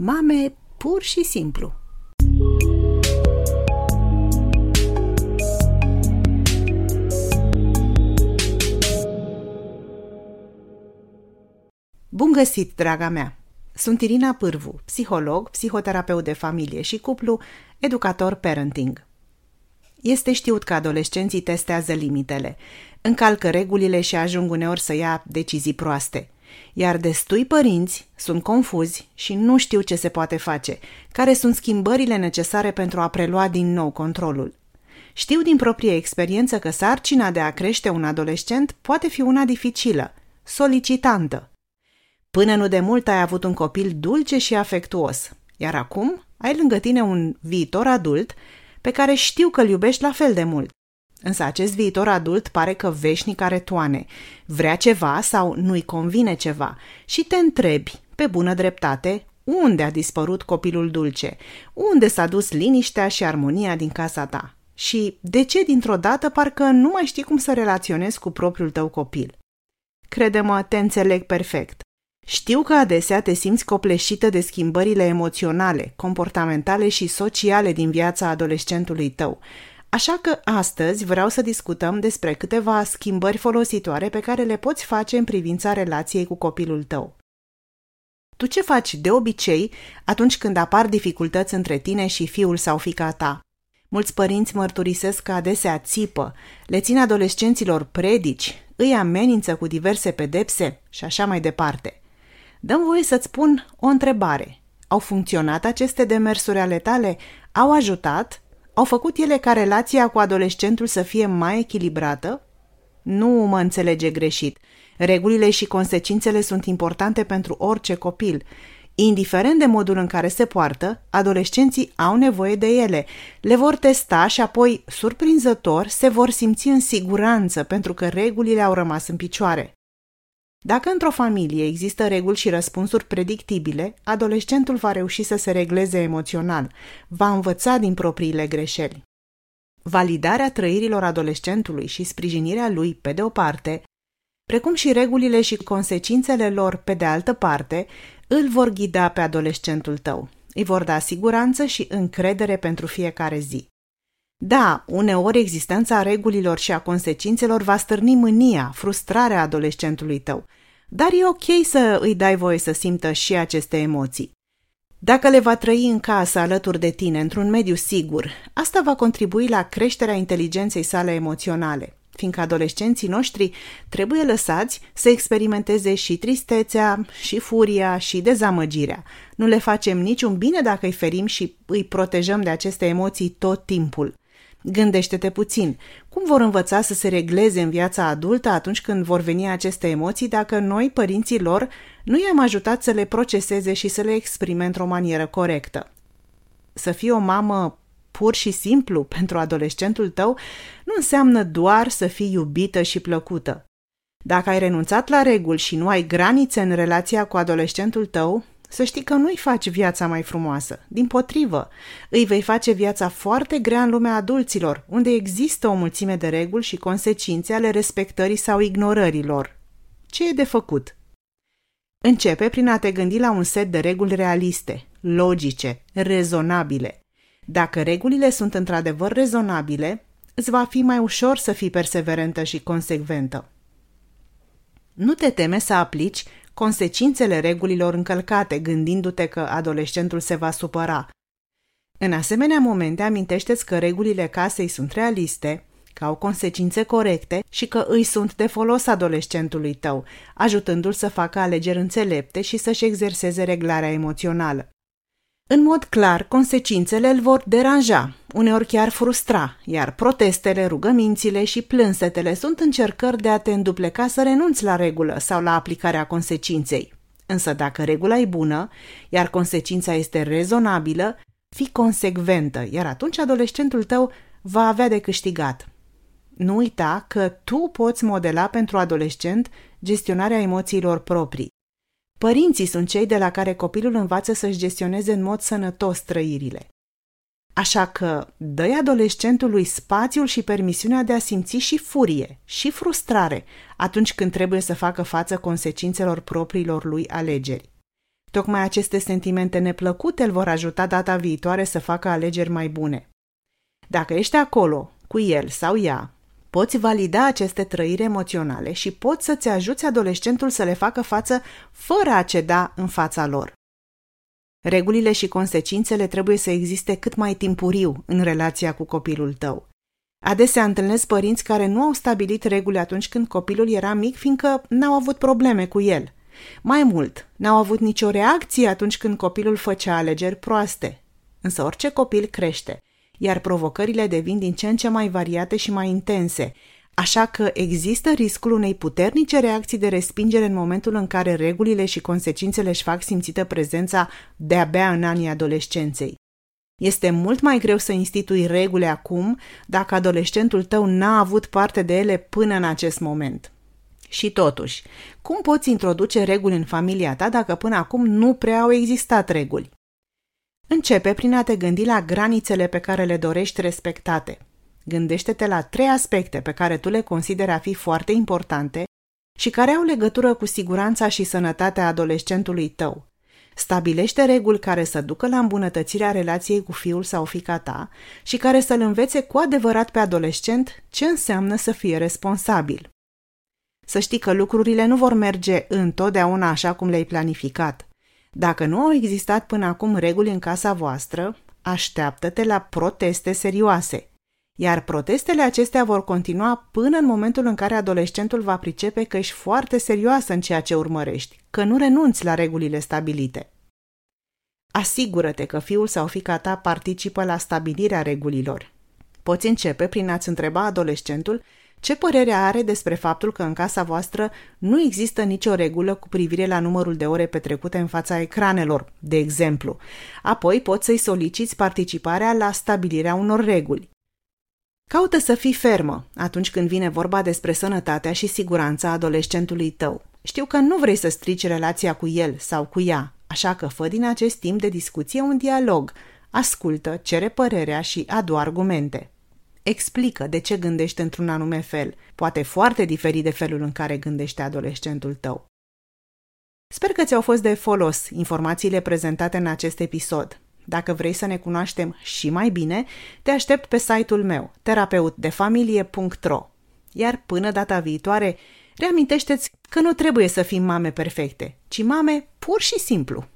Mame pur și simplu. Bun găsit, draga mea! Sunt Irina Pârvu, psiholog, psihoterapeut de familie și cuplu, educator parenting. Este știut că adolescenții testează limitele, încalcă regulile și ajung uneori să ia decizii proaste. Iar destui părinți sunt confuzi și nu știu ce se poate face, care sunt schimbările necesare pentru a prelua din nou controlul. Știu din proprie experiență că sarcina de a crește un adolescent poate fi una dificilă, solicitantă. Până nu de mult ai avut un copil dulce și afectuos, iar acum ai lângă tine un viitor adult pe care știu că îl iubești la fel de mult. Însă acest viitor adult pare că veșnic are toane, vrea ceva sau nu-i convine ceva și te întrebi, pe bună dreptate, unde a dispărut copilul dulce, unde s-a dus liniștea și armonia din casa ta și de ce dintr-o dată parcă nu mai știi cum să relaționezi cu propriul tău copil. Crede-mă, te înțeleg perfect. Știu că adesea te simți copleșită de schimbările emoționale, comportamentale și sociale din viața adolescentului tău, așa că astăzi vreau să discutăm despre câteva schimbări folositoare pe care le poți face în privința relației cu copilul tău. Tu ce faci de obicei atunci când apar dificultăți între tine și fiul sau fiica ta? Mulți părinți mărturisesc că adesea țipă, le țin adolescenților predici, îi amenință cu diverse pedepse și așa mai departe. Dă-mi voie să-ți pun o întrebare. Au funcționat aceste demersuri ale tale? Au ajutat? Au făcut ele ca relația cu adolescentul să fie mai echilibrată? Nu mă înțelege greșit. Regulile și consecințele sunt importante pentru orice copil. Indiferent de modul în care se poartă, adolescenții au nevoie de ele. Le vor testa și apoi, surprinzător, se vor simți în siguranță pentru că regulile au rămas în picioare. Dacă într-o familie există reguli și răspunsuri predictibile, adolescentul va reuși să se regleze emoțional, va învăța din propriile greșeli. Validarea trăirilor adolescentului și sprijinirea lui, pe de o parte, precum și regulile și consecințele lor, pe de altă parte, îl vor ghida pe adolescentul tău. Îi vor da siguranță și încredere pentru fiecare zi. Da, uneori existența regulilor și a consecințelor va stârni mânia, frustrarea adolescentului tău, dar e ok să îi dai voie să simtă și aceste emoții. Dacă le va trăi în casă alături de tine, într-un mediu sigur, asta va contribui la creșterea inteligenței sale emoționale, fiindcă adolescenții noștri trebuie lăsați să experimenteze și tristețea, și furia, și dezamăgirea. Nu le facem niciun bine dacă îi ferim și îi protejăm de aceste emoții tot timpul. Gândește-te puțin, cum vor învăța să se regleze în viața adultă atunci când vor veni aceste emoții dacă noi, părinții lor, nu i-am ajutat să le proceseze și să le exprime într-o manieră corectă? Să fii o mamă pur și simplu pentru adolescentul tău nu înseamnă doar să fii iubită și plăcută. Dacă ai renunțat la reguli și nu ai granițe în relația cu adolescentul tău, să știi că nu-i faci viața mai frumoasă. Dimpotrivă, îi vei face viața foarte grea în lumea adulților, unde există o mulțime de reguli și consecințe ale respectării sau ignorării lor. Ce e de făcut? Începe prin a te gândi la un set de reguli realiste, logice, rezonabile. Dacă regulile sunt într-adevăr rezonabile, îți va fi mai ușor să fii perseverentă și consecventă. Nu te teme să aplici consecințele regulilor încălcate, gândindu-te că adolescentul se va supăra. În asemenea momente, amintește-ți că regulile casei sunt realiste, că au consecințe corecte și că îi sunt de folos adolescentului tău, ajutându-l să facă alegeri înțelepte și să-și exerseze reglarea emoțională. În mod clar, consecințele îl vor deranja, uneori chiar frustra, iar protestele, rugămințile și plânsetele sunt încercări de a te îndupleca să renunți la regulă sau la aplicarea consecinței. Însă dacă regula e bună, iar consecința este rezonabilă, fii consecventă, iar atunci adolescentul tău va avea de câștigat. Nu uita că tu poți modela pentru adolescent gestionarea emoțiilor proprii. Părinții sunt cei de la care copilul învață să-și gestioneze în mod sănătos trăirile. Așa că dă-i adolescentului spațiul și permisiunea de a simți și furie, și frustrare atunci când trebuie să facă față consecințelor propriilor lui alegeri. Tocmai aceste sentimente neplăcute îl vor ajuta data viitoare să facă alegeri mai bune. Dacă ești acolo, cu el sau ea, poți valida aceste trăiri emoționale și poți să-ți ajuți adolescentul să le facă față fără a ceda în fața lor. Regulile și consecințele trebuie să existe cât mai timpuriu în relația cu copilul tău. Adesea întâlnesc părinți care nu au stabilit reguli atunci când copilul era mic, fiindcă n-au avut probleme cu el. Mai mult, n-au avut nicio reacție atunci când copilul făcea alegeri proaste. Însă orice copil crește, iar provocările devin din ce în ce mai variate și mai intense, așa că există riscul unei puternice reacții de respingere în momentul în care regulile și consecințele își fac simțită prezența de-abia în anii adolescenței. Este mult mai greu să institui reguli acum dacă adolescentul tău n-a avut parte de ele până în acest moment. Și totuși, cum poți introduce reguli în familia ta dacă până acum nu prea au existat reguli? Începe prin a te gândi la granițele pe care le dorești respectate. Gândește-te la 3 aspecte pe care tu le consideri a fi foarte importante și care au legătură cu siguranța și sănătatea adolescentului tău. Stabilește reguli care să ducă la îmbunătățirea relației cu fiul sau fiica ta și care să-l învețe cu adevărat pe adolescent ce înseamnă să fie responsabil. Să știi că lucrurile nu vor merge întotdeauna așa cum le-ai planificat. Dacă nu au existat până acum reguli în casa voastră, așteaptă-te la proteste serioase. Iar protestele acestea vor continua până în momentul în care adolescentul va pricepe că ești foarte serioasă în ceea ce urmărești, că nu renunți la regulile stabilite. Asigură-te că fiul sau fiica ta participă la stabilirea regulilor. Poți începe prin a-ți întreba adolescentul ce părere are despre faptul că în casa voastră nu există nicio regulă cu privire la numărul de ore petrecute în fața ecranelor, de exemplu. Apoi poți să-i soliciți participarea la stabilirea unor reguli. Caută să fii fermă atunci când vine vorba despre sănătatea și siguranța adolescentului tău. Știu că nu vrei să strici relația cu el sau cu ea, așa că fă din acest timp de discuție un dialog. Ascultă, cere părerea și adu argumente. Explică de ce gândești într-un anume fel, poate foarte diferit de felul în care gândește adolescentul tău. Sper că ți-au fost de folos informațiile prezentate în acest episod. Dacă vrei să ne cunoaștem și mai bine, te aștept pe site-ul meu, terapeutdefamilie.ro. Iar până data viitoare, reamintește-ți că nu trebuie să fim mame perfecte, ci mame pur și simplu.